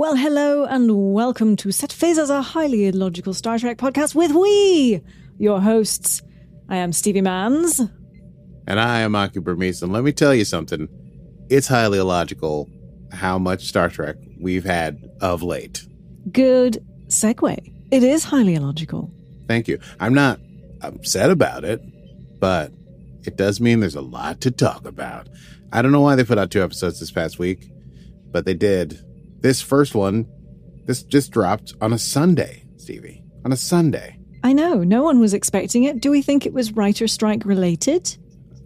Well, hello and welcome to Set Phasers, a highly illogical Star Trek podcast with we, your hosts. I am Stevie Manns. And I am Aki Burmese. And let me tell you something. It's highly illogical how much Star Trek we've had of late. Good segue. It is highly illogical. Thank you. I'm not upset about it, but it does mean there's a lot to talk about. I don't know why they put out two episodes this past week, but they did. This first one, this just dropped on a Sunday, Stevie. On a Sunday. I know. No one was expecting it. Do we think it was writer strike related?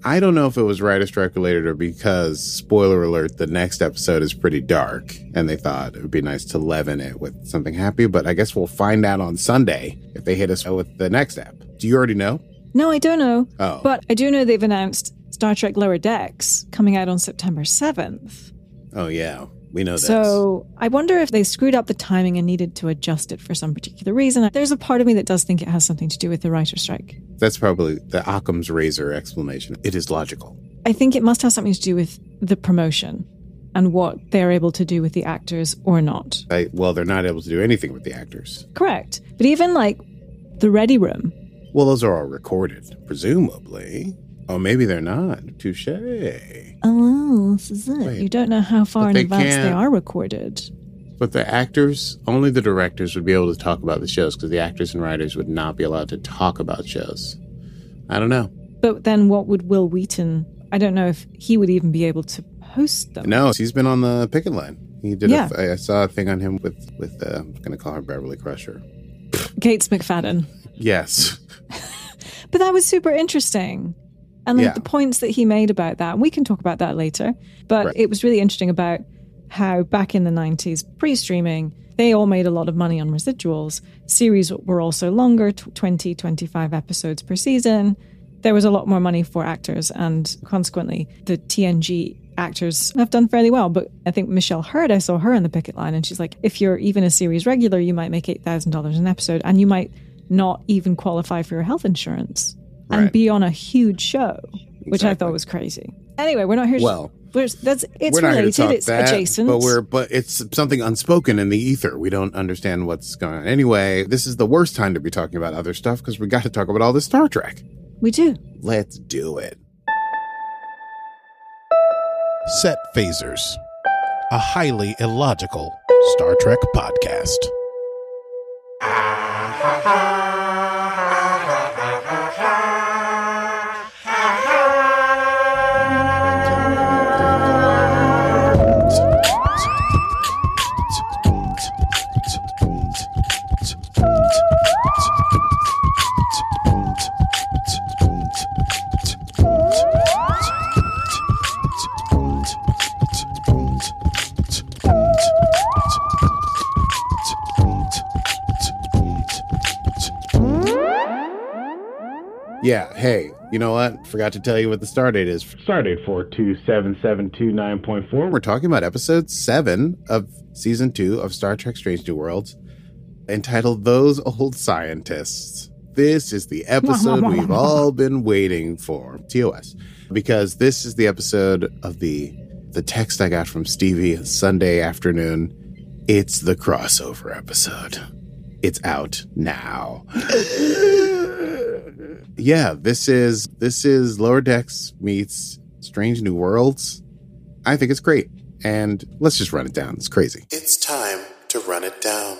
I don't know if it was writer strike related or because, spoiler alert, the next episode is pretty dark. And they thought it would be nice to leaven it with something happy. But I guess we'll find out on Sunday if they hit us with the next app. Do you already know? No, I don't know. Oh. But I do know they've announced Star Trek Lower Decks coming out on September 7th. Oh, yeah. We know this. So I wonder if they screwed up the timing and needed to adjust it for some particular reason. There's a part of me that does think it has something to do with the writer's strike. That's probably the Occam's razor explanation. It is logical. I think it must have something to do with the promotion and what they're able to do with the actors or not. Well, they're not able to do anything with the actors. Correct. But even like the Ready Room. Well, those are all recorded, presumably. Oh, maybe they're not. Touché. Oh, this is it. Wait, you don't know how far in advance they are recorded. But the actors, only the directors would be able to talk about the shows because the actors and writers would not be allowed to talk about shows. I don't know. But then what would Will Wheaton, I don't know if he would even be able to host them. No, he's been on the picket line. He did. Yeah. I saw a thing on him with I'm going to call her Beverly Crusher. Gates McFadden. Yes. But that was super interesting. And like, yeah, the points that he made about that, and we can talk about that later, but right, it was really interesting about how back in the 90s, pre-streaming, they all made a lot of money on residuals. Series were also longer, 20, 25 episodes per season. There was a lot more money for actors, and consequently, the TNG actors have done fairly well. But I think Michelle Hurd, I saw her on the picket line, and she's like, if you're even a series regular, you might make $8,000 an episode, and you might not even qualify for your health insurance. Right. And be on a huge show, which exactly. I thought was crazy. Anyway, we're not here to... Well, it's related, it's that, adjacent. But it's something unspoken in the ether. We don't understand what's going on. Anyway, this is the worst time to be talking about other stuff because we got to talk about all this Star Trek. We do. Let's do it. Set Phasers, a highly illogical Star Trek podcast. Yeah, hey, you know what? Forgot to tell you what the stardate is. Stardate 427729.4. We're talking about episode 7 of season 2 of Star Trek Strange New Worlds, entitled Those Old Scientists. This is the episode we've all been waiting for, TOS, because this is the episode of the text I got from Stevie Sunday afternoon. It's the crossover episode. It's out now. Yeah, this is Lower Decks meets Strange New Worlds. I think it's great. And let's just run it down. It's crazy. It's time to run it down.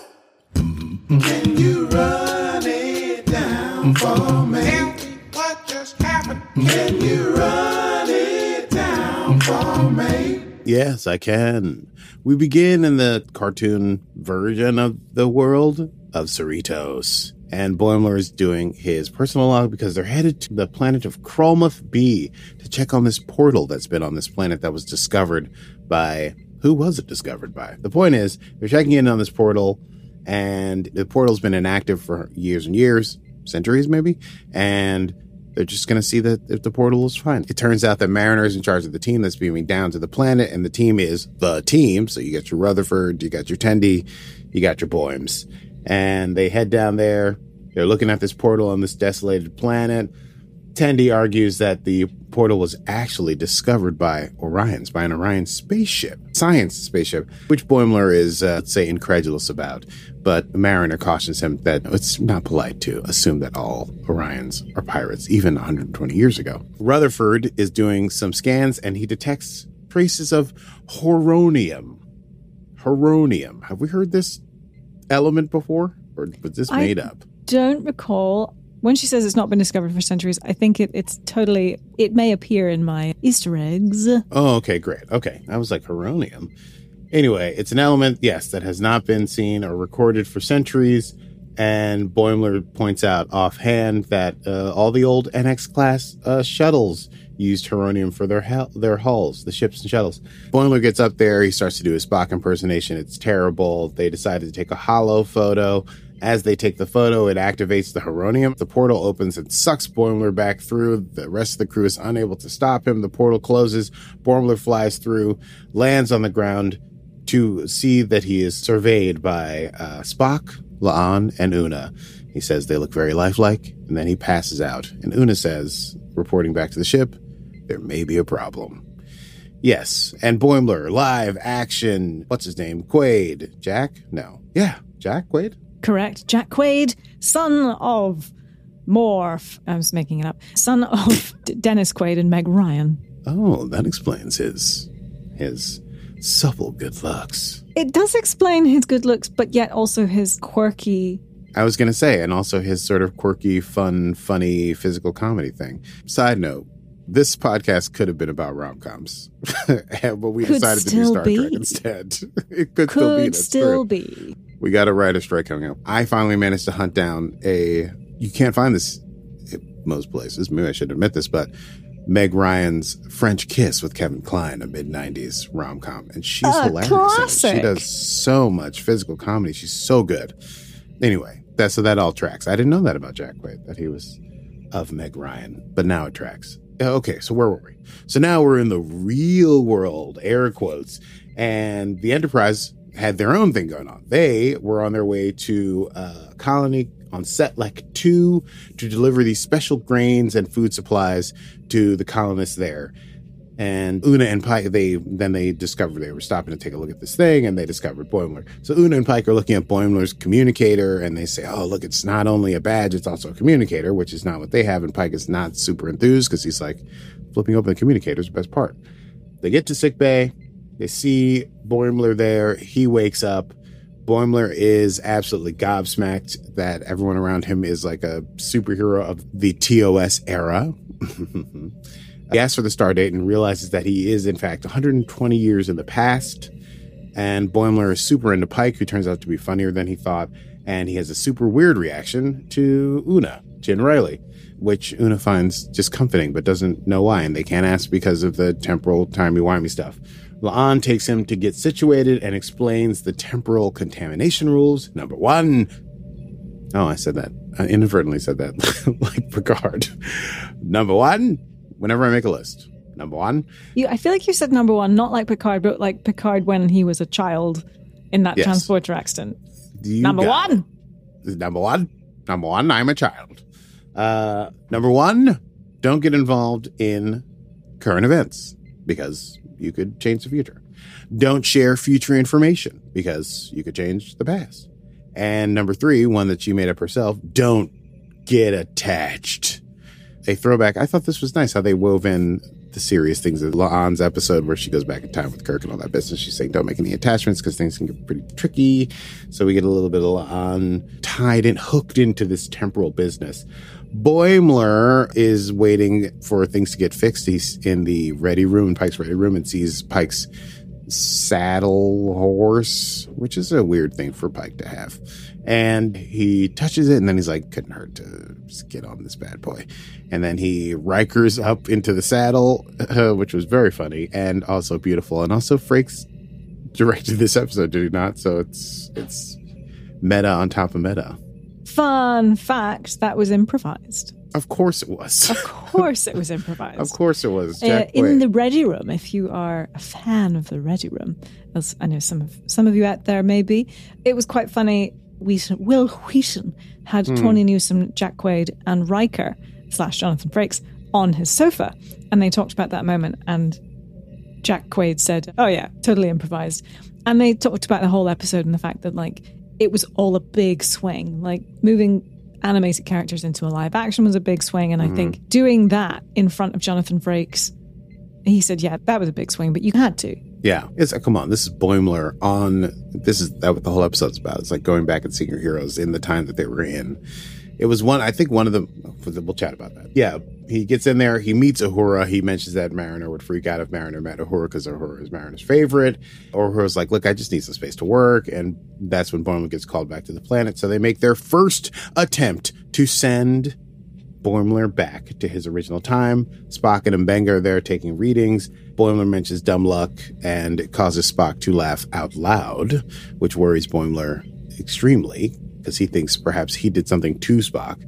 Can you run it down for me? Tell me what just happened. Can you run it down for me? Yes, I can. We begin in the cartoon version of the world of Cerritos. And Boimler is doing his personal log because they're headed to the planet of Krolmoth B to check on this portal that's been on this planet that was discovered by... Who was it discovered by? The point is, they're checking in on this portal, and the portal's been inactive for years and years, centuries maybe, and they're just going to see that if the portal is fine. It turns out that Mariner is in charge of the team that's beaming down to the planet, and the team is the team. So you got your Rutherford, you got your Tendi, you got your Boims. And they head down there. They're looking at this portal on this desolated planet. Tendi argues that the portal was actually discovered by Orions, by an Orion spaceship, science spaceship, which Boimler is, let's say, incredulous about. But Mariner cautions him that it's not polite to assume that all Orions are pirates, even 120 years ago. Rutherford is doing some scans, and he detects traces of heronium. Heronium. Have we heard this element before? Or was this made up? I don't recall. When she says it's not been discovered for centuries, I think it's totally... It may appear in my Easter eggs. Oh, okay, great. Okay, I was like, heronium. Anyway, it's an element, yes, that has not been seen or recorded for centuries. And Boimler points out offhand that all the old NX class shuttles used heronium for their hulls, the ships and shuttles. Boimler gets up there. He starts to do his Spock impersonation. It's terrible. They decided to take a hollow photo. As they take the photo, it activates the heronium. The portal opens and sucks Boimler back through. The rest of the crew is unable to stop him. The portal closes. Boimler flies through, lands on the ground to see that he is surveyed by Spock, La'an, and Una. He says they look very lifelike, and then he passes out. And Una says, reporting back to the ship, there may be a problem. Yes, and Boimler, live action, what's his name? Quaid. Jack? No. Yeah, Jack Quaid? Correct. Jack Quaid, son of Morph. I was making it up. Son of Dennis Quaid and Meg Ryan. Oh, that explains his supple good looks. It does explain his good looks, but yet also his quirky... I was going to say, and also his sort of quirky, funny physical comedy thing. Side note, this podcast could have been about rom-coms, but we decided to do Star Trek instead. It could still be. We got a writer's strike coming up. I finally managed to hunt down a... You can't find this at most places. Maybe I should admit this, but... Meg Ryan's French Kiss with Kevin Kline, a mid-90s rom-com. And she's hilarious. Classic. She does so much physical comedy. She's so good. Anyway, that all tracks. I didn't know that about Jack Quaid, that he was of Meg Ryan. But now it tracks. Okay, so where were we? So now we're in the real world, air quotes. And the Enterprise had their own thing going on. They were on their way to a colony on Setlec 2 to deliver these special grains and food supplies to the colonists there. And Una and Pike, they discovered they were stopping to take a look at this thing, and they discovered Boimler. So Una and Pike are looking at Boimler's communicator, and they say, oh, look, it's not only a badge, it's also a communicator, which is not what they have. And Pike is not super enthused because he's like, flipping open the communicator is the best part. They get to sickbay. They see Boimler there. He wakes up. Boimler is absolutely gobsmacked that everyone around him is like a superhero of the TOS era. He asks for the star date and realizes that he is, in fact, 120 years in the past. And Boimler is super into Pike, who turns out to be funnier than he thought. And he has a super weird reaction to Una, Jin Riley, which Una finds discomforting but doesn't know why. And they can't ask because of the temporal timey-wimey stuff. La'an takes him to get situated and explains the temporal contamination rules. Number one. Oh, I said that. I inadvertently said that, like Picard. Number one, whenever I make a list. Number one. I feel like you said number one, not like Picard, but like Picard when he was a child in that transporter accident. Number one, I'm a child. Number one, don't get involved in current events because... you could change the future. Don't share future information because you could change the past. And number three, one that she made up herself, don't get attached. A throwback. I thought this was nice how they wove in the serious things of La'an's episode where she goes back in time with Kirk and all that business. She's saying don't make any attachments because things can get pretty tricky. So we get a little bit of La'an tied and hooked into this temporal business. Boimler is waiting for things to get fixed. He's in the ready room, Pike's ready room, and sees Pike's saddle horse, which is a weird thing for Pike to have. And he touches it, and then he's like, couldn't hurt to get on this bad boy. And then he Rikers up into the saddle, which was very funny and also beautiful. And also Frakes directed this episode, did he not? So it's meta on top of meta. Fun fact, that was improvised. Of course it was. Of course it was. In the Ready Room, if you are a fan of the Ready Room, as I know some of you out there may be, it was quite funny. Will Wheaton had Tawny Newsome, Jack Quaid, and Riker slash Jonathan Frakes on his sofa. And they talked about that moment, and Jack Quaid said, oh yeah, totally improvised. And they talked about the whole episode and the fact that, like, it was all a big swing. Like, moving animated characters into a live action was a big swing, and I think doing that in front of Jonathan Frakes, he said, yeah, that was a big swing, but you had to. Yeah, it's come on, this is Boimler on, this is that what the whole episode's about. It's like going back and seeing your heroes in the time that they were in. It was one, I think one of them, we'll chat about that. Yeah, he gets in there, he meets Uhura, he mentions that Mariner would freak out if Mariner met Uhura because Uhura is Mariner's favorite. Uhura's like, look, I just need some space to work, and that's when Boimler gets called back to the planet, so they make their first attempt to send Boimler back to his original time. Spock and Mbenga are there taking readings. Boimler mentions dumb luck, and it causes Spock to laugh out loud, which worries Boimler extremely, because he thinks perhaps he did something to Spock.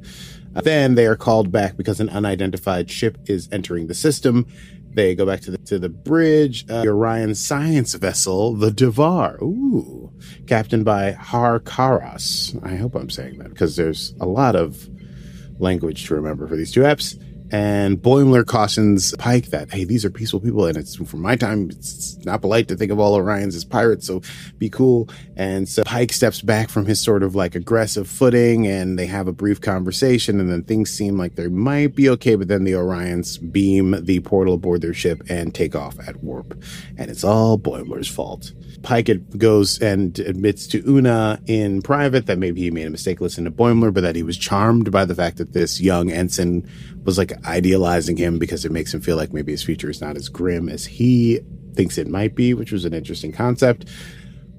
Then they are called back because an unidentified ship is entering the system. They go back to the bridge. The Orion science vessel, the Devar, ooh, captained by Har Karras. I hope I'm saying that, because there's a lot of language to remember for these two eps. And Boimler cautions Pike that, hey, these are peaceful people, and it's from my time, it's not polite to think of all Orions as pirates, so be cool. And so Pike steps back from his sort of like aggressive footing, and they have a brief conversation, and then things seem like they might be okay, but then the Orions beam the portal aboard their ship and take off at warp. And it's all Boimler's fault. Pike goes and admits to Una in private that maybe he made a mistake listening to Boimler, but that he was charmed by the fact that this young ensign was like idealizing him because it makes him feel like maybe his future is not as grim as he thinks it might be, which was an interesting concept.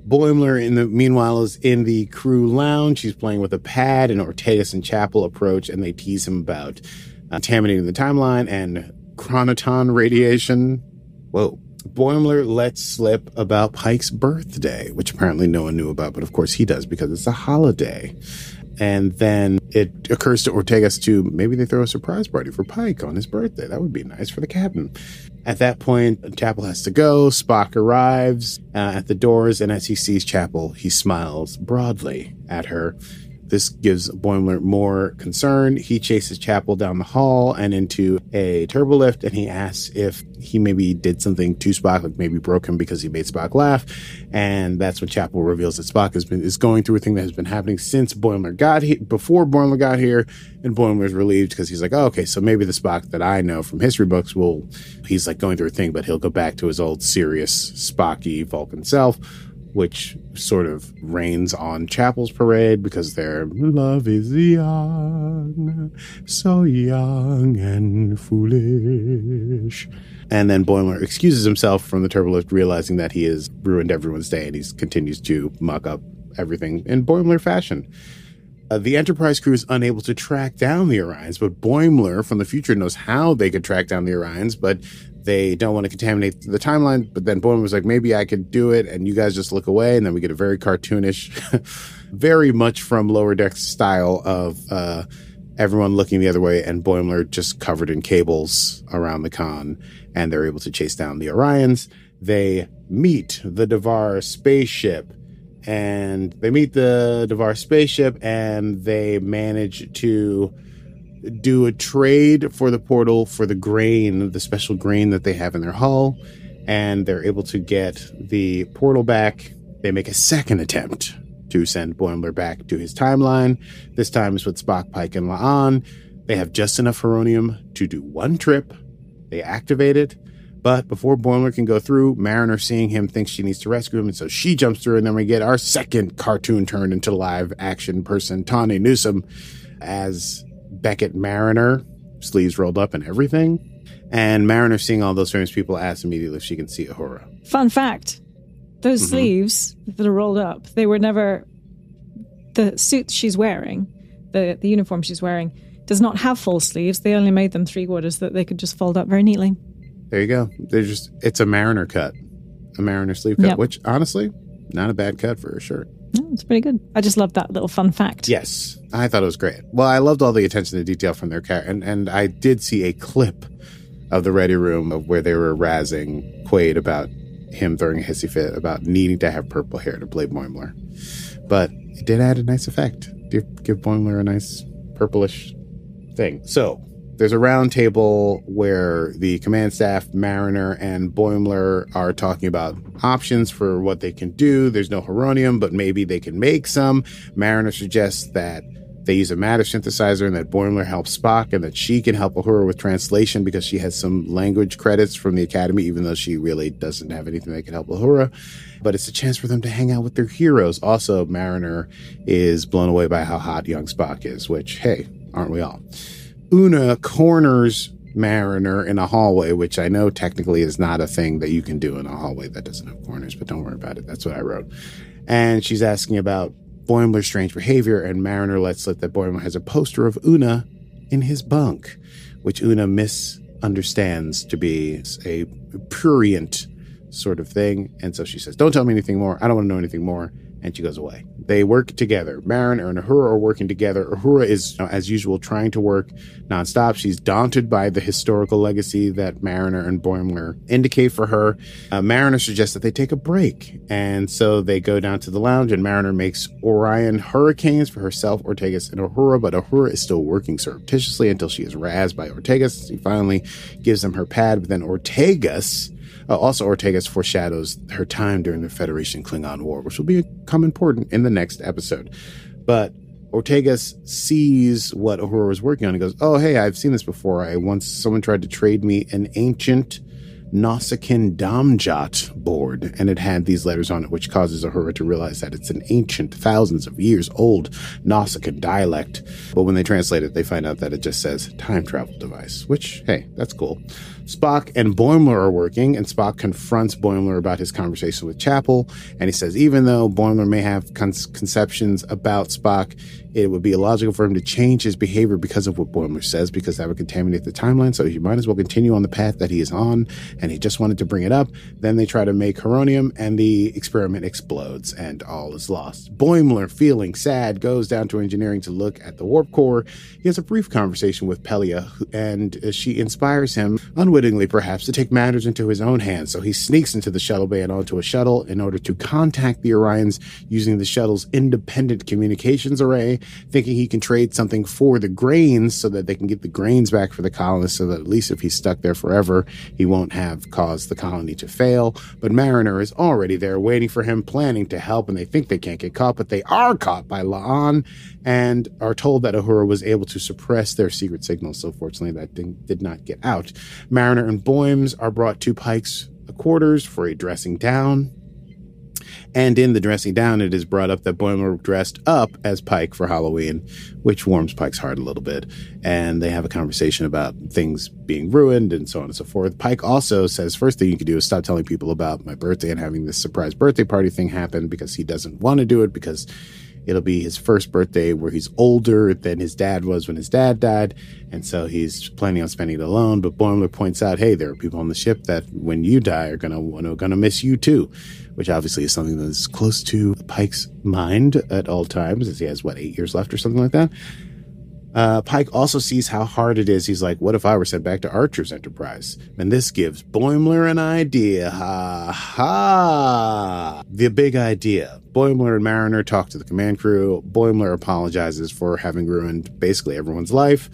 Boimler, in the meanwhile, is in the crew lounge. She's playing with a pad, and Ortegas and Chapel approach, and they tease him about contaminating the timeline and chronoton radiation. Whoa. Boimler lets slip about Pike's birthday, which apparently no one knew about, but of course he does because it's a holiday. And then it occurs to Ortegas to maybe they throw a surprise party for Pike on his birthday. That would be nice for the captain. At that point, Chapel has to go. Spock arrives at the doors, and as he sees Chapel, he smiles broadly at her. This gives Boimler more concern. He chases Chapel down the hall and into a turbolift, and he asks if he maybe did something to Spock, like maybe broke him because he made Spock laugh. And that's when Chapel reveals that Spock is going through a thing that has been happening since Boimler got here, before Boimler got here. And Boimler's relieved because he's like, oh, okay, so maybe the Spock that I know from history books he's like going through a thing, but he'll go back to his old serious Spocky Vulcan self, which sort of rains on Chapel's parade because their love is young, so young and foolish. And then Boimler excuses himself from the turbolift, realizing that he has ruined everyone's day, and he continues to muck up everything in Boimler fashion. The Enterprise crew is unable to track down the Orions, but Boimler from the future knows how they could track down the Orions, but they don't want to contaminate the timeline. But then Boimler was like, maybe I could do it, and you guys just look away. And then we get a very cartoonish, very much from Lower Decks style of everyone looking the other way, and Boimler just covered in cables around the con, and they're able to chase down the Orions. They meet the Devar spaceship. And they meet the Devar spaceship, and they manage to do a trade for the portal for the grain, the special grain that they have in their hull. And they're able to get the portal back. They make a second attempt to send Boimler back to his timeline. This time is with Spock, Pike, and La'an. They have just enough heronium to do one trip. They activate it. But before Boimler can go through, Mariner, seeing him, thinks she needs to rescue him, and so she jumps through, and then we get our second cartoon turned into live action person, Tawny Newsome, as Beckett Mariner, sleeves rolled up and everything. And Mariner, seeing all those famous people, asks immediately if she can see Uhura. Fun fact, those sleeves that are rolled up, they were never... The suit she's wearing, the uniform she's wearing, does not have full sleeves. They only made them three-quarters so that they could just fold up very neatly. There you go. It's a Mariner cut, a Mariner sleeve cut, yep. Which honestly, not a bad cut for a shirt. No, it's pretty good. I just loved that little fun fact. Yes, I thought it was great. Well, I loved all the attention to detail from their character, and I did see a clip of the Ready Room of where they were razzing Quaid about him throwing a hissy fit about needing to have purple hair to play Boimler, but it did add a nice effect. Give Boimler a nice purplish thing. So There's a round table where the command staff, Mariner, and Boimler are talking about options for what they can do. There's no heronium, but maybe they can make some. Mariner suggests that they use a matter synthesizer and that Boimler helps Spock and that she can help Uhura with translation because she has some language credits from the Academy, even though she really doesn't have anything that can help Uhura. But it's a chance for them to hang out with their heroes. Also, Mariner is blown away by how hot young Spock is, which, hey, aren't we all? Una corners Mariner in a hallway, which I know technically is not a thing that you can do in a hallway that doesn't have corners, but don't worry about it. That's what I wrote. And she's asking about Boimler's strange behavior, and Mariner lets slip that Boimler has a poster of Una in his bunk, which Una misunderstands to be a prurient sort of thing. And so she says, don't tell me anything more. I don't want to know anything more. And she goes away. They work together. Mariner and Uhura are working together. Uhura is, as usual, trying to work nonstop. She's daunted by the historical legacy that Mariner and Boimler indicate for her. Mariner suggests that they take a break. And so they go down to the lounge, and Mariner makes Orion hurricanes for herself, Ortegas, and Uhura. But Uhura is still working surreptitiously until she is razzed by Ortegas. He finally gives them her pad, but then Ortegas... Also, Ortegas foreshadows her time during the Federation-Klingon War, which will become important in the next episode. But Ortegas sees what Uhura was working on and goes, oh, hey, I've seen this before. Someone tried to trade me an ancient Nausicaan Damjat board, and it had these letters on it, which causes Uhura to realize that it's an ancient, thousands of years old Nausicaan dialect. But when they translate it, they find out that it just says time travel device, which, hey, that's cool. Spock and Boimler are working, and Spock confronts Boimler about his conversation with Chapel, and he says even though Boimler may have conceptions about Spock, it would be illogical for him to change his behavior because of what Boimler says, because that would contaminate the timeline, so he might as well continue on the path that he is on, and he just wanted to bring it up. Then they try to make heronium, and the experiment explodes, and all is lost. Boimler, feeling sad, goes down to engineering to look at the warp core. He has a brief conversation with Pelia, and she inspires him, unwittingly perhaps, to take matters into his own hands, so he sneaks into the shuttle bay and onto a shuttle in order to contact the Orions using the shuttle's independent communications array, thinking he can trade something for the grains so that they can get the grains back for the colonists, so that at least if he's stuck there forever, he won't have caused the colony to fail. But Mariner is already there waiting for him, planning to help, and they think they can't get caught, but they are caught by La'an and are told that Uhura was able to suppress their secret signal, so fortunately that thing did not get out. Mariner and Boims are brought to Pike's quarters for a dressing down. And in the dressing down, it is brought up that Boimler dressed up as Pike for Halloween, which warms Pike's heart a little bit. And they have a conversation about things being ruined and so on and so forth. Pike also says, first thing you can do is stop telling people about my birthday and having this surprise birthday party thing happen, because he doesn't want to do it because it'll be his first birthday where he's older than his dad was when his dad died. And so he's planning on spending it alone. But Boimler points out, hey, there are people on the ship that when you die are going to miss you too, which obviously is something that's close to Pike's mind at all times, as he has, 8 years left or something like that. Pike also sees how hard it is. He's like, what if I were sent back to Archer's Enterprise? And this gives Boimler an idea. Ha ha! The big idea. Boimler and Mariner talk to the command crew. Boimler apologizes for having ruined basically everyone's life,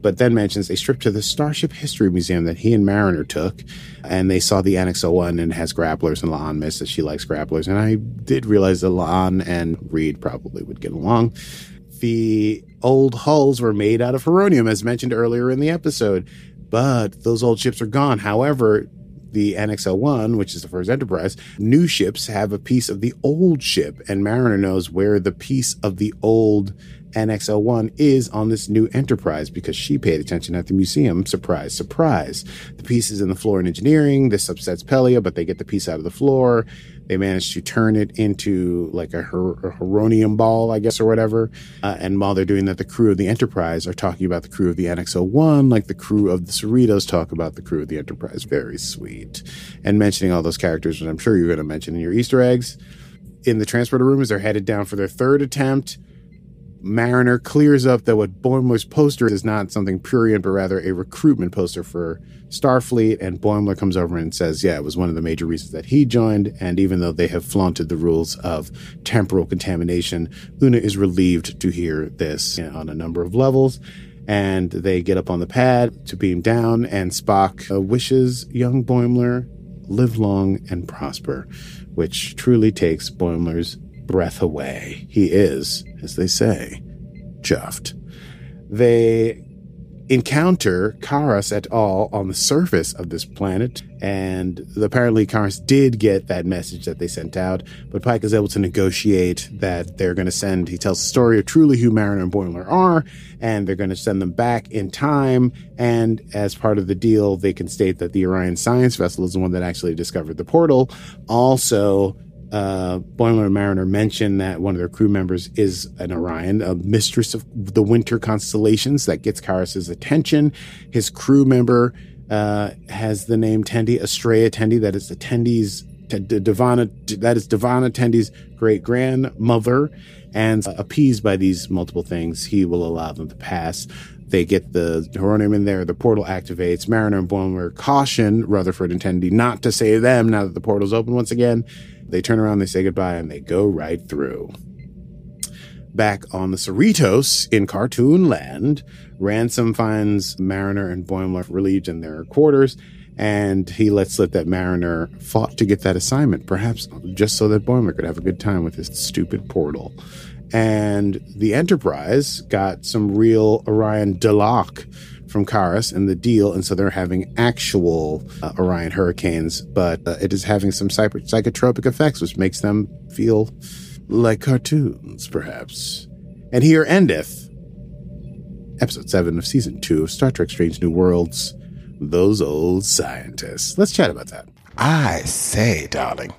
but then mentions a trip to the Starship History Museum that he and Mariner took, and they saw the NX-01 and it has grapplers, and La'an missed that she likes grapplers. And I did realize that La'an and Reed probably would get along. The old hulls were made out of heronium, as mentioned earlier in the episode, but those old ships are gone. However, the NX-01, which is the first Enterprise, new ships have a piece of the old ship, and Mariner knows where the piece of the old NX-01 is on this new Enterprise because she paid attention at the museum. Surprise, surprise. The piece is in the floor in engineering. This upsets Pelia, but they get the piece out of the floor. They manage to turn it into like a heronium ball, I guess, or whatever. And while they're doing that, the crew of the Enterprise are talking about the crew of the NX-01, like the crew of the Cerritos talk about the crew of the Enterprise. Very sweet. And mentioning all those characters, which I'm sure you're going to mention in your Easter eggs. In the transporter room, as they're headed down for their third attempt, Mariner clears up that what Boimler's poster is not something prurient, but rather a recruitment poster for Starfleet, and Boimler comes over and says, yeah, it was one of the major reasons that he joined, and even though they have flaunted the rules of temporal contamination, Una is relieved to hear this on a number of levels. and they get up on the pad to beam down, and Spock wishes young Boimler live long and prosper, which truly takes Boimler's breath away. He is, as they say, chuffed. They encounter Karras et al. On the surface of this planet, and apparently Karras did get that message that they sent out, but Pike is able to negotiate that they're going to send, he tells the story of truly who Mariner and Boimler are, and they're going to send them back in time, and as part of the deal, they can state that the Orion science vessel is the one that actually discovered the portal. Also, Boimler and Mariner mention that one of their crew members is an Orion, a mistress of the winter constellations. That gets Karras's attention. His crew member has the name Tendi, Estrella Tendi. That is the Tendi's, that is Devana Tendi's great-grandmother. And appeased by these multiple things, he will allow them to pass. They get the heronium in there. The portal activates. Mariner and Boimler caution Rutherford and Tendi not to save them now that the portal's open once again. They turn around, they say goodbye, and they go right through. Back on the Cerritos in Cartoon Land, Ransom finds Mariner and Boimler relieved in their quarters, and he lets slip that Mariner fought to get that assignment, perhaps just so that Boimler could have a good time with his stupid portal. And the Enterprise got some real Orion Delac from Karras in the deal, and so they're having actual Orion hurricanes, but it is having some psychotropic effects, which makes them feel like cartoons, perhaps. And here endeth Episode 7 of Season 2 of Star Trek Strange New Worlds, Those Old Scientists. Let's chat about that. I say, darling,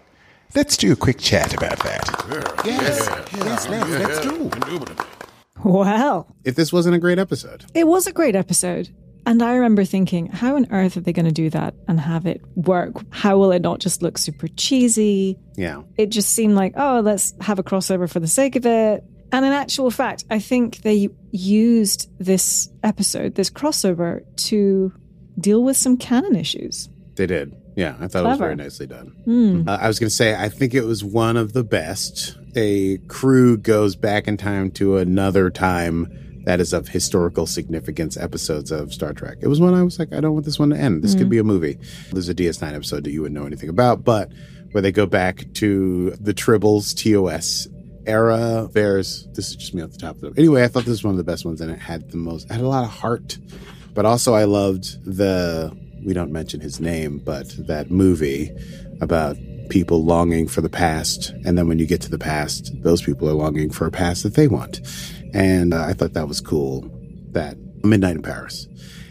let's do a quick chat about that. Yes, let's do. Wow. If this wasn't a great episode. It was a great episode. And I remember thinking, how on earth are they going to do that and have it work? How will it not just look super cheesy? Yeah. It just seemed like, oh, let's have a crossover for the sake of it. And in actual fact, I think they used this episode, this crossover, to deal with some canon issues. They did. Yeah, I thought Clever. It was very nicely done. I was going to say, I think it was one of the best. A crew goes back in time to another time that is of historical significance episodes of Star Trek. It was one I was like, I don't want this one to end. This could be a movie. There's a DS9 episode that you wouldn't know anything about, but where they go back to the Tribbles TOS era. This is just me off the top of it. Anyway, I thought this was one of the best ones, and it had the most, had a lot of heart. But also I loved we don't mention his name, but that movie about people longing for the past. And then when you get to the past, those people are longing for a past that they want. And I thought that was cool, that Midnight in Paris.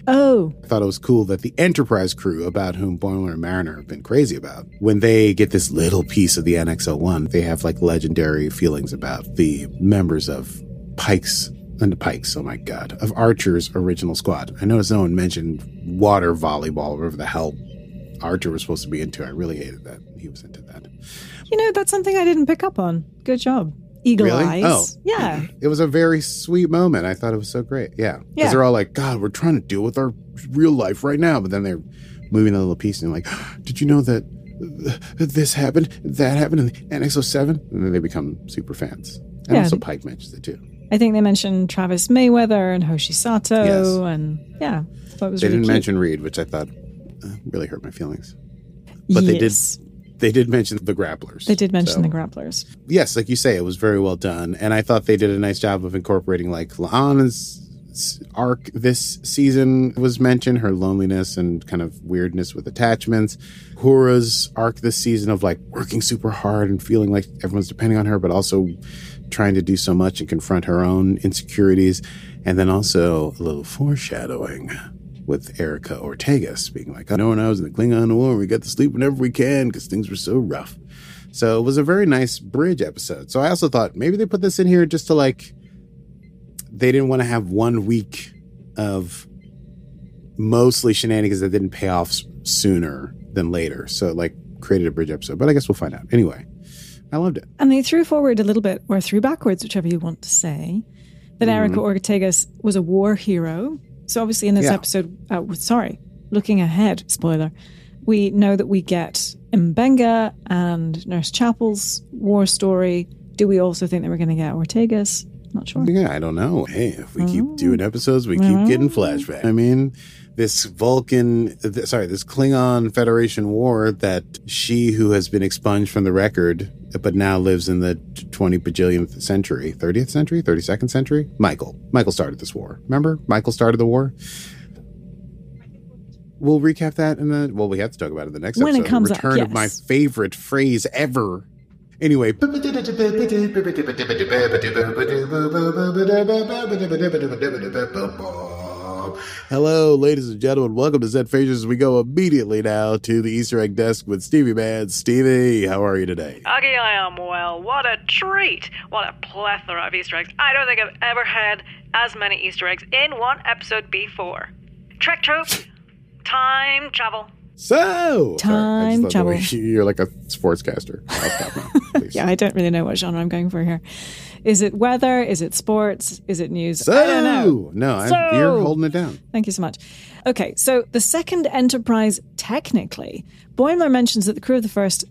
Oh. I thought it was cool that the Enterprise crew, about whom Boimler and Mariner have been crazy about, when they get this little piece of the NX-01, they have like legendary feelings about the members of Pike's, oh my God, of Archer's original squad. I noticed no one mentioned water volleyball, whatever the hell Archer was supposed to be into. I really hated that he was into that. You know, that's something I didn't pick up on. Good job. Eagle really? Eyes. Oh. Yeah. It was a very sweet moment. I thought it was so great. Yeah. Because they're all like, God, we're trying to deal with our real life right now. But then they're moving a little piece and like, did you know that this happened, that happened, and NX-07? And then they become super fans. And also Pike mentions it too. I think they mentioned Travis Mayweather and Hoshi Sato. Yes. And yeah. So it was they really didn't mention Reed, which I thought really hurt my feelings. But they did mention the grapplers. They did mention the grapplers. Yes, like you say, it was very well done. And I thought they did a nice job of incorporating, like, La'an's arc this season was mentioned, her loneliness and kind of weirdness with attachments. Uhura's arc this season of, like, working super hard and feeling like everyone's depending on her, but also trying to do so much and confront her own insecurities. And then also a little foreshadowing with Erica Ortegas being like, I know when I was in the Klingon War, we got to sleep whenever we can because things were so rough. So it was a very nice bridge episode. So I also thought maybe they put this in here just to like, they didn't want to have 1 week of mostly shenanigans that didn't pay off sooner than later. So it like created a bridge episode, but I guess we'll find out. Anyway, I loved it. And they threw forward a little bit or threw backwards, whichever you want to say, that Erica Ortegas was a war hero. So obviously in this episode, looking ahead, spoiler, we know that we get Mbenga and Nurse Chapel's war story. Do we also think that we're going to get Ortegas? Not sure. Yeah, I don't know. Hey, if we keep doing episodes, we keep getting flashbacks. I mean, this this Klingon Federation war that she who has been expunged from the record, but now lives in the 32nd century. Michael started this war. Remember? Michael started the war. We'll recap that we have to talk about it in the next episode. When it comes Return up, yes. of my favorite phrase ever. Anyway. Hello, ladies and gentlemen. Welcome to Set Phasers. We go immediately now to the Easter Egg Desk with Stevie Manns. Stevie, how are you today? Augie, I am well. What a treat. What a plethora of Easter eggs. I don't think I've ever had as many Easter eggs in one episode before. Trek trope. Time travel. You're like a sportscaster. Yeah, I don't really know what genre I'm going for here. Is it weather? Is it sports? Is it news? I don't know. You're holding it down. Thank you so much. Okay, so the second Enterprise, technically, Boimler mentions that the crew of the first...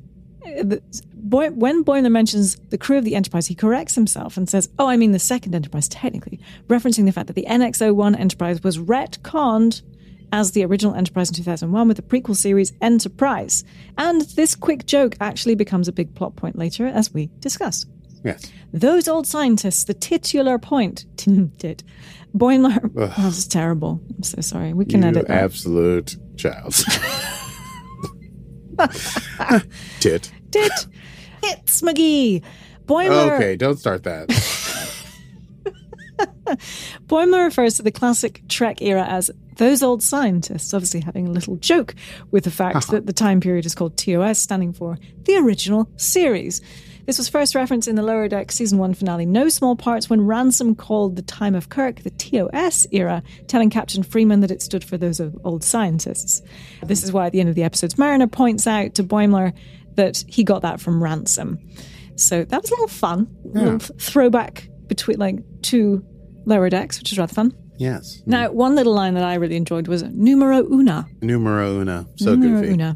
when Boimler mentions the crew of the Enterprise, he corrects himself and says, I mean the second Enterprise, technically, referencing the fact that the NX-01 Enterprise was retconned as the original Enterprise in 2001 with the prequel series Enterprise. And this quick joke actually becomes a big plot point later, as we discussed. Yes. Those old scientists, the titular point, Boimler. Ugh. That was terrible. I'm so sorry. We can edit that. Absolute child. Tit. It's McGee. Boimler. Okay, don't start that. Boimler refers to the classic Trek era as those old scientists, obviously having a little joke with the fact that the time period is called TOS, standing for the original series. This was first referenced in the Lower Deck Season 1 finale No Small Parts when Ransom called the time of Kirk the TOS era, telling Captain Freeman that it stood for those old scientists. This is why at the end of the episodes, Mariner points out to Boimler that he got that from Ransom. So that was a little fun, a little throwback between two Lower Decks, which is rather fun. Yes. Now, one little line that I really enjoyed was numero una. Numero una. So numero goofy. Una.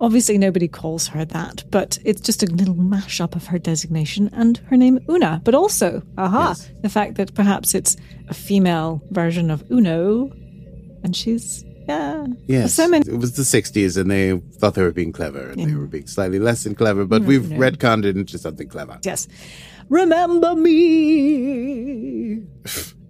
Obviously, nobody calls her that, but it's just a little mash-up of her designation and her name, Una. But also, the fact that perhaps it's a female version of Uno, and she's, Yes. So many. It was the 60s, and they thought they were being clever, and they were being slightly less than clever, but we've retconned it into something clever. Yes. Remember me.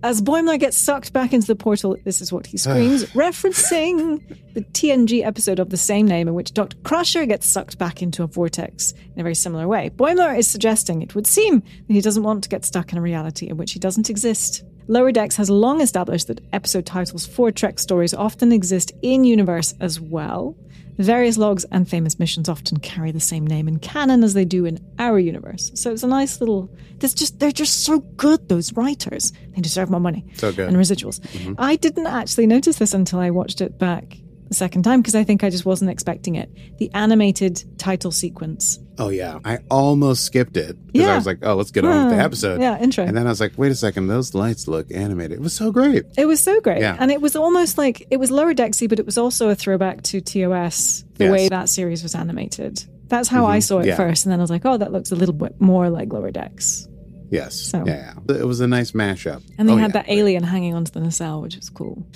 As Boimler gets sucked back into the portal, this is what he screams, referencing the TNG episode of the same name in which Dr. Crusher gets sucked back into a vortex in a very similar way. Boimler is suggesting it would seem that he doesn't want to get stuck in a reality in which he doesn't exist. Lower Decks has long established that episode titles for Trek stories often exist in-universe as well. Various logs and famous missions often carry the same name in canon as they do in our universe. So it's a nice little... they're just so good, those writers. They deserve more money. So good. And residuals. Mm-hmm. I didn't actually notice this until I watched it back the second time because I think I just wasn't expecting it. The animated title sequence. Oh, yeah. I almost skipped it because I was like, let's get on with the episode. Yeah, intro. And then I was like, wait a second, those lights look animated. It was so great. It was so great. Yeah. And it was almost like, it was Lower Decksy, but it was also a throwback to TOS, the way that series was animated. That's how I saw it first. And then I was like, that looks a little bit more like Lower Decks. Yes. So. Yeah. It was a nice mashup. And they had that alien hanging onto the nacelle, which was cool.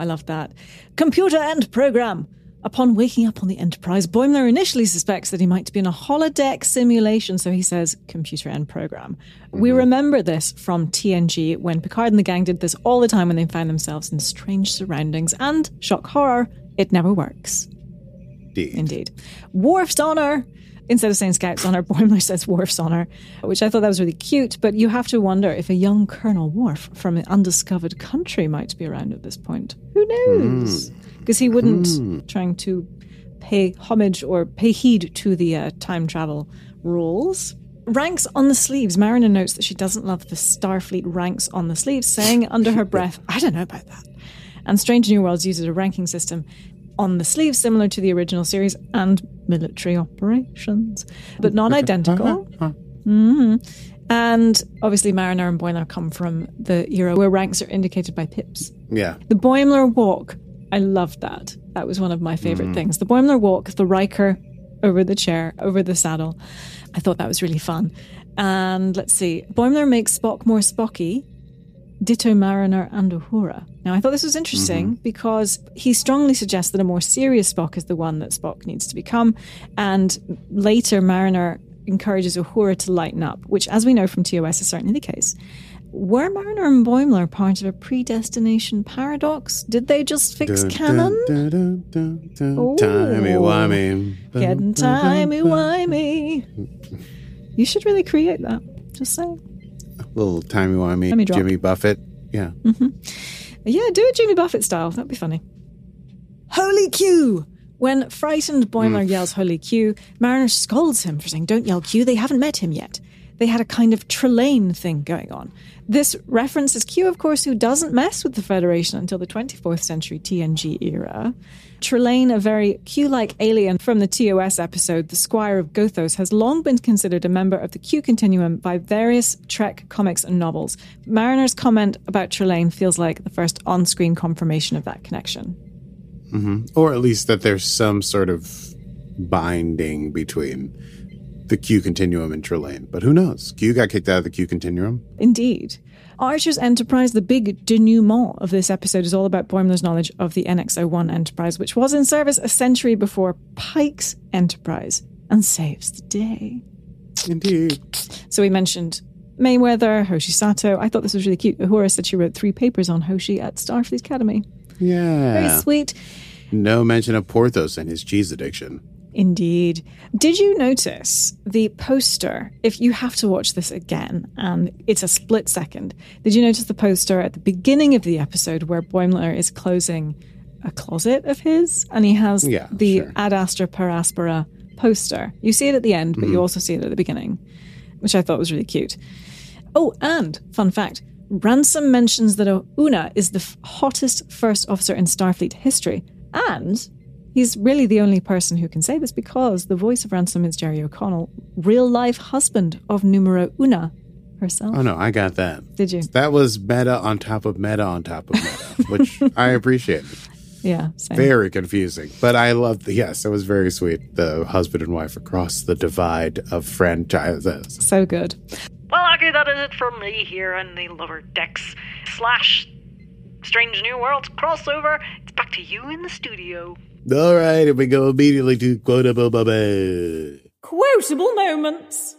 I loved that. Computer and program. Upon waking up on the Enterprise, Boimler initially suspects that he might be in a holodeck simulation, so he says, computer and program. Mm-hmm. We remember this from TNG when Picard and the gang did this all the time when they found themselves in strange surroundings. And, shock horror, it never works. Indeed. Worf's honor. Instead of saying Scout's honor, Boimler says Worf's honor, which I thought that was really cute, but you have to wonder if a young Colonel Worf from an undiscovered country might be around at this point. Who knows? Because he wouldn't trying to pay homage or pay heed to the time travel rules. Ranks on the sleeves. Mariner notes that she doesn't love the Starfleet ranks on the sleeves, saying under her breath, I don't know about that. And Strange New Worlds uses a ranking system on the sleeves, similar to the original series and military operations, but not identical. Mm-hmm. And obviously Mariner and Boimler come from the era where ranks are indicated by pips. Yeah. The Boimler walk. I loved that. That was one of my favorite things. The Boimler walk, the Riker over the chair, over the saddle. I thought that was really fun. And let's see. Boimler makes Spock more Spocky. Ditto Mariner and Uhura. Now, I thought this was interesting because he strongly suggests that a more serious Spock is the one that Spock needs to become. And later, Mariner encourages Uhura to lighten up, which, as we know from TOS, is certainly the case. Were Mariner and Boimler part of a predestination paradox? Did they just fix canon? Timey-wimey. Getting timey-wimey. You should really create that. Just saying. Little timey-wimey Jimmy Buffett. Yeah. Mm-hmm. Yeah, do it Jimmy Buffett style. That'd be funny. Holy Q! When frightened Boimler yells Holy Q, Mariner scolds him for saying, don't yell Q, they haven't met him yet. They had a kind of Trelane thing going on. This references Q, of course, who doesn't mess with the Federation until the 24th century TNG era. Trelane, a very Q-like alien from the TOS episode, the Squire of Gothos, has long been considered a member of the Q Continuum by various Trek comics and novels. Mariner's comment about Trelane feels like the first on-screen confirmation of that connection. Mm-hmm. Or at least that there's some sort of binding between the Q Continuum in Trelane. But who knows? Q got kicked out of the Q Continuum. Indeed. Archer's Enterprise, the big denouement of this episode, is all about Boimler's knowledge of the NX-01 Enterprise, which was in service a century before Pike's Enterprise, and saves the day. Indeed. So we mentioned Mayweather, Hoshi Sato. I thought this was really cute. Uhura said she wrote 3 papers on Hoshi at Starfleet Academy. Yeah. Very sweet. No mention of Porthos and his cheese addiction. Indeed. Did you notice the poster? If you have to watch this again, and it's a split second, did you notice the poster at the beginning of the episode where Boimler is closing a closet of his, and he has Ad Astra Per Aspera poster? You see it at the end, but you also see it at the beginning, which I thought was really cute. Oh, and fun fact, Ransom mentions that Una is the hottest first officer in Starfleet history, and he's really the only person who can say this because the voice of Ransom is Jerry O'Connell, real-life husband of Numero Una herself. Oh, no, I got that. Did you? That was meta on top of meta on top of meta, which I appreciated. Yeah, same. Very confusing. But I loved, it was very sweet, the husband and wife across the divide of franchises. So good. Well, okay, that is it from me here on the Lower Decks / Strange New Worlds crossover. It's back to you in the studio. All right, and we go immediately to quotable moments. Quotable moments.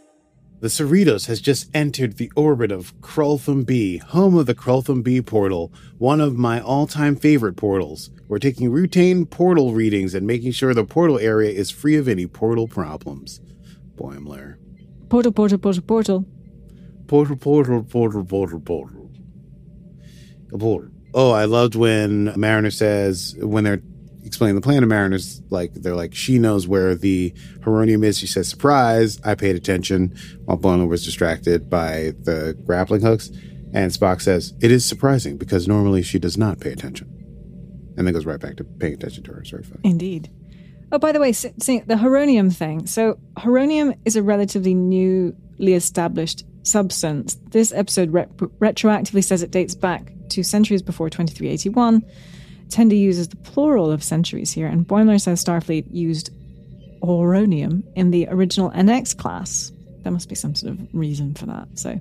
The Cerritos has just entered the orbit of Krulthum B, home of the Krulthum B portal, one of my all-time favorite portals. We're taking routine portal readings and making sure the portal area is free of any portal problems. Boimler. Portal, portal, portal, portal. Portal, portal, portal, portal, portal. A portal. Oh, I loved when Mariner says, when they're explain the plan to Mariner's, they're like, she knows where the heronium is. She says, surprise, I paid attention, while Boimler was distracted by the grappling hooks. And Spock says, it is surprising, because normally she does not pay attention. And then goes right back to paying attention to her. It's very funny. Indeed. Oh, by the way, the heronium thing. So heronium is a relatively newly established substance. This episode retroactively says it dates back to centuries before 2381. Tendi uses the plural of centuries here, and Boimler says Starfleet used Oronium in the original NX class. There must be some sort of reason for that. So,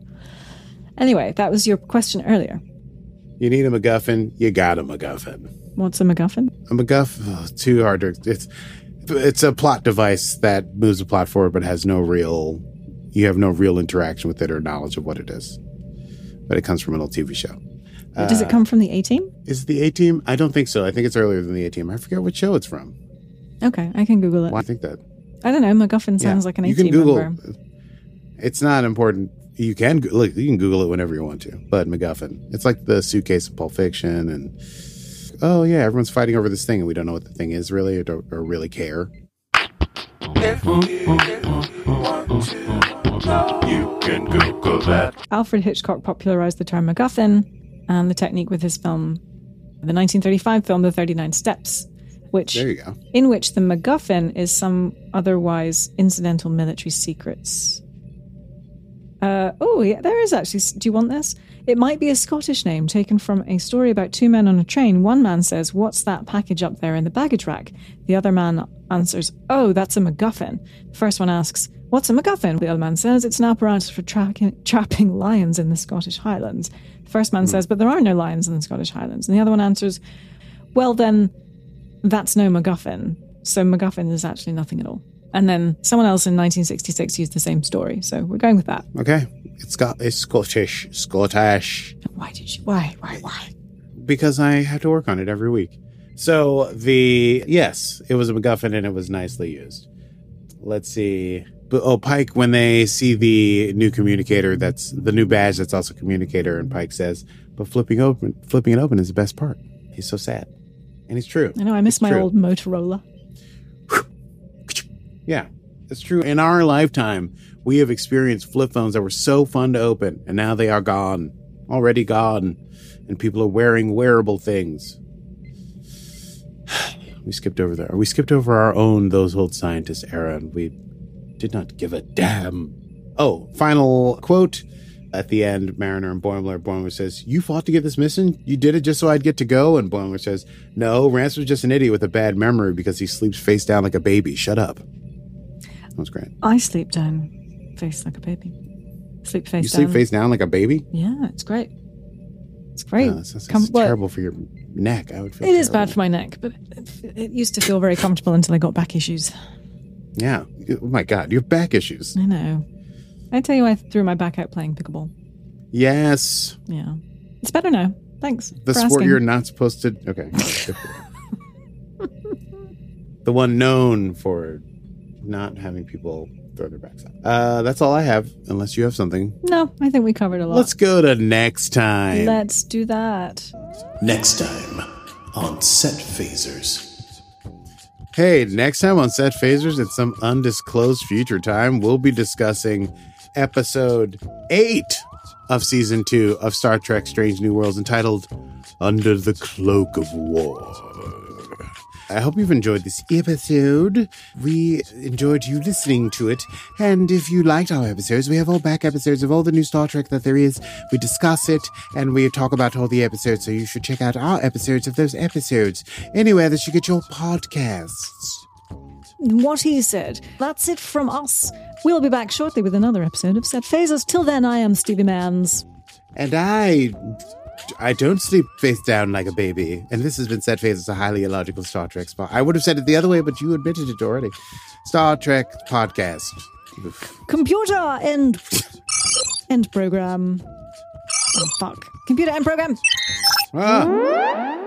anyway, that was your question earlier. You need a MacGuffin, you got a MacGuffin. What's a MacGuffin? A MacGuffin, too hard to... It's a plot device that moves the plot forward, but has no real... You have no real interaction with it or knowledge of what it is. But it comes from an old TV show. Does it come from the A-Team? Is it the A-Team? I don't think so. I think it's earlier than the A-Team. I forget what show it's from. Okay, I can Google it. Well, I think that. I don't know. MacGuffin sounds like an A-Team member. It's not important. You can Google it whenever you want to. But MacGuffin, it's like the suitcase of Pulp Fiction, and everyone's fighting over this thing, and we don't know what the thing is really, or don't really care. If you want to, you can Google that. Alfred Hitchcock popularized the term MacGuffin and the technique with his film, the 1935 film, The 39 Steps, in which the MacGuffin is some otherwise incidental military secrets. Oh, yeah, there is actually. Do you want this? It might be a Scottish name taken from a story about two men on a train. One man says, "What's that package up there in the baggage rack?" The other man answers, "Oh, that's a MacGuffin." The first one asks, "What's a MacGuffin?" The other man says, "It's an apparatus for trapping lions in the Scottish Highlands." The first man says, "But there are no lions in the Scottish Highlands." And the other one answers, "Well, then, that's no MacGuffin." So MacGuffin is actually nothing at all. And then someone else in 1966 used the same story. So we're going with that. Okay. It's got a Scottish. Why did you? Why? Because I have to work on it every week. So yes, it was a MacGuffin and it was nicely used. Let's see. Oh, Pike, when they see the new communicator, that's the new badge that's also communicator. And Pike says, but flipping it open is the best part. He's so sad. And it's true. I know. I miss my old Motorola. Yeah, it's true. In our lifetime, we have experienced flip phones that were so fun to open, and now they are gone. Already gone. And people are wearing wearable things. We skipped over there. We skipped over our own Those Old Scientists era, and we did not give a damn. Oh, final quote. At the end, Mariner and Boimler says, "You fought to get this mission? You did it just so I'd get to go?" And Boimler says, "No, Ransom's just an idiot with a bad memory because he sleeps face down like a baby. Shut up." That was great. I sleep down face like a baby. Sleep face down. You sleep face down like a baby? Yeah, it's great. It's great. No, it's terrible for your neck. I would feel it is bad for my neck, but it used to feel very comfortable until I got back issues. Yeah. Oh, my God. You have back issues. I know. I tell you, I threw my back out playing pickleball. Yes. Yeah. It's better now. Thanks. The sport asking. You're not supposed to. Okay. The one known for not having people throw their backs out. That's all I have, unless you have something. No, I think we covered a lot. Let's go to next time. Let's do that. Next time on Set Phasers. Hey, next time on Set Phasers, at some undisclosed future time, we'll be discussing episode 8 of season 2 of Star Trek Strange New Worlds, entitled Under the Cloak of War. I hope you've enjoyed this episode. We enjoyed you listening to it. And if you liked our episodes, we have all back episodes of all the new Star Trek that there is. We discuss it and we talk about all the episodes. So you should check out our episodes of those episodes anywhere that you get your podcasts. What he said. That's it from us. We'll be back shortly with another episode of Set Phasers. Till then, I am Stevie Manns. And I don't sleep face down like a baby. And this has been Set Phasers, a highly illogical Star Trek spot. I would have said it the other way, but you admitted it already. Star Trek podcast. Oof. Computer end program. Oh, fuck. Computer end program. Ah.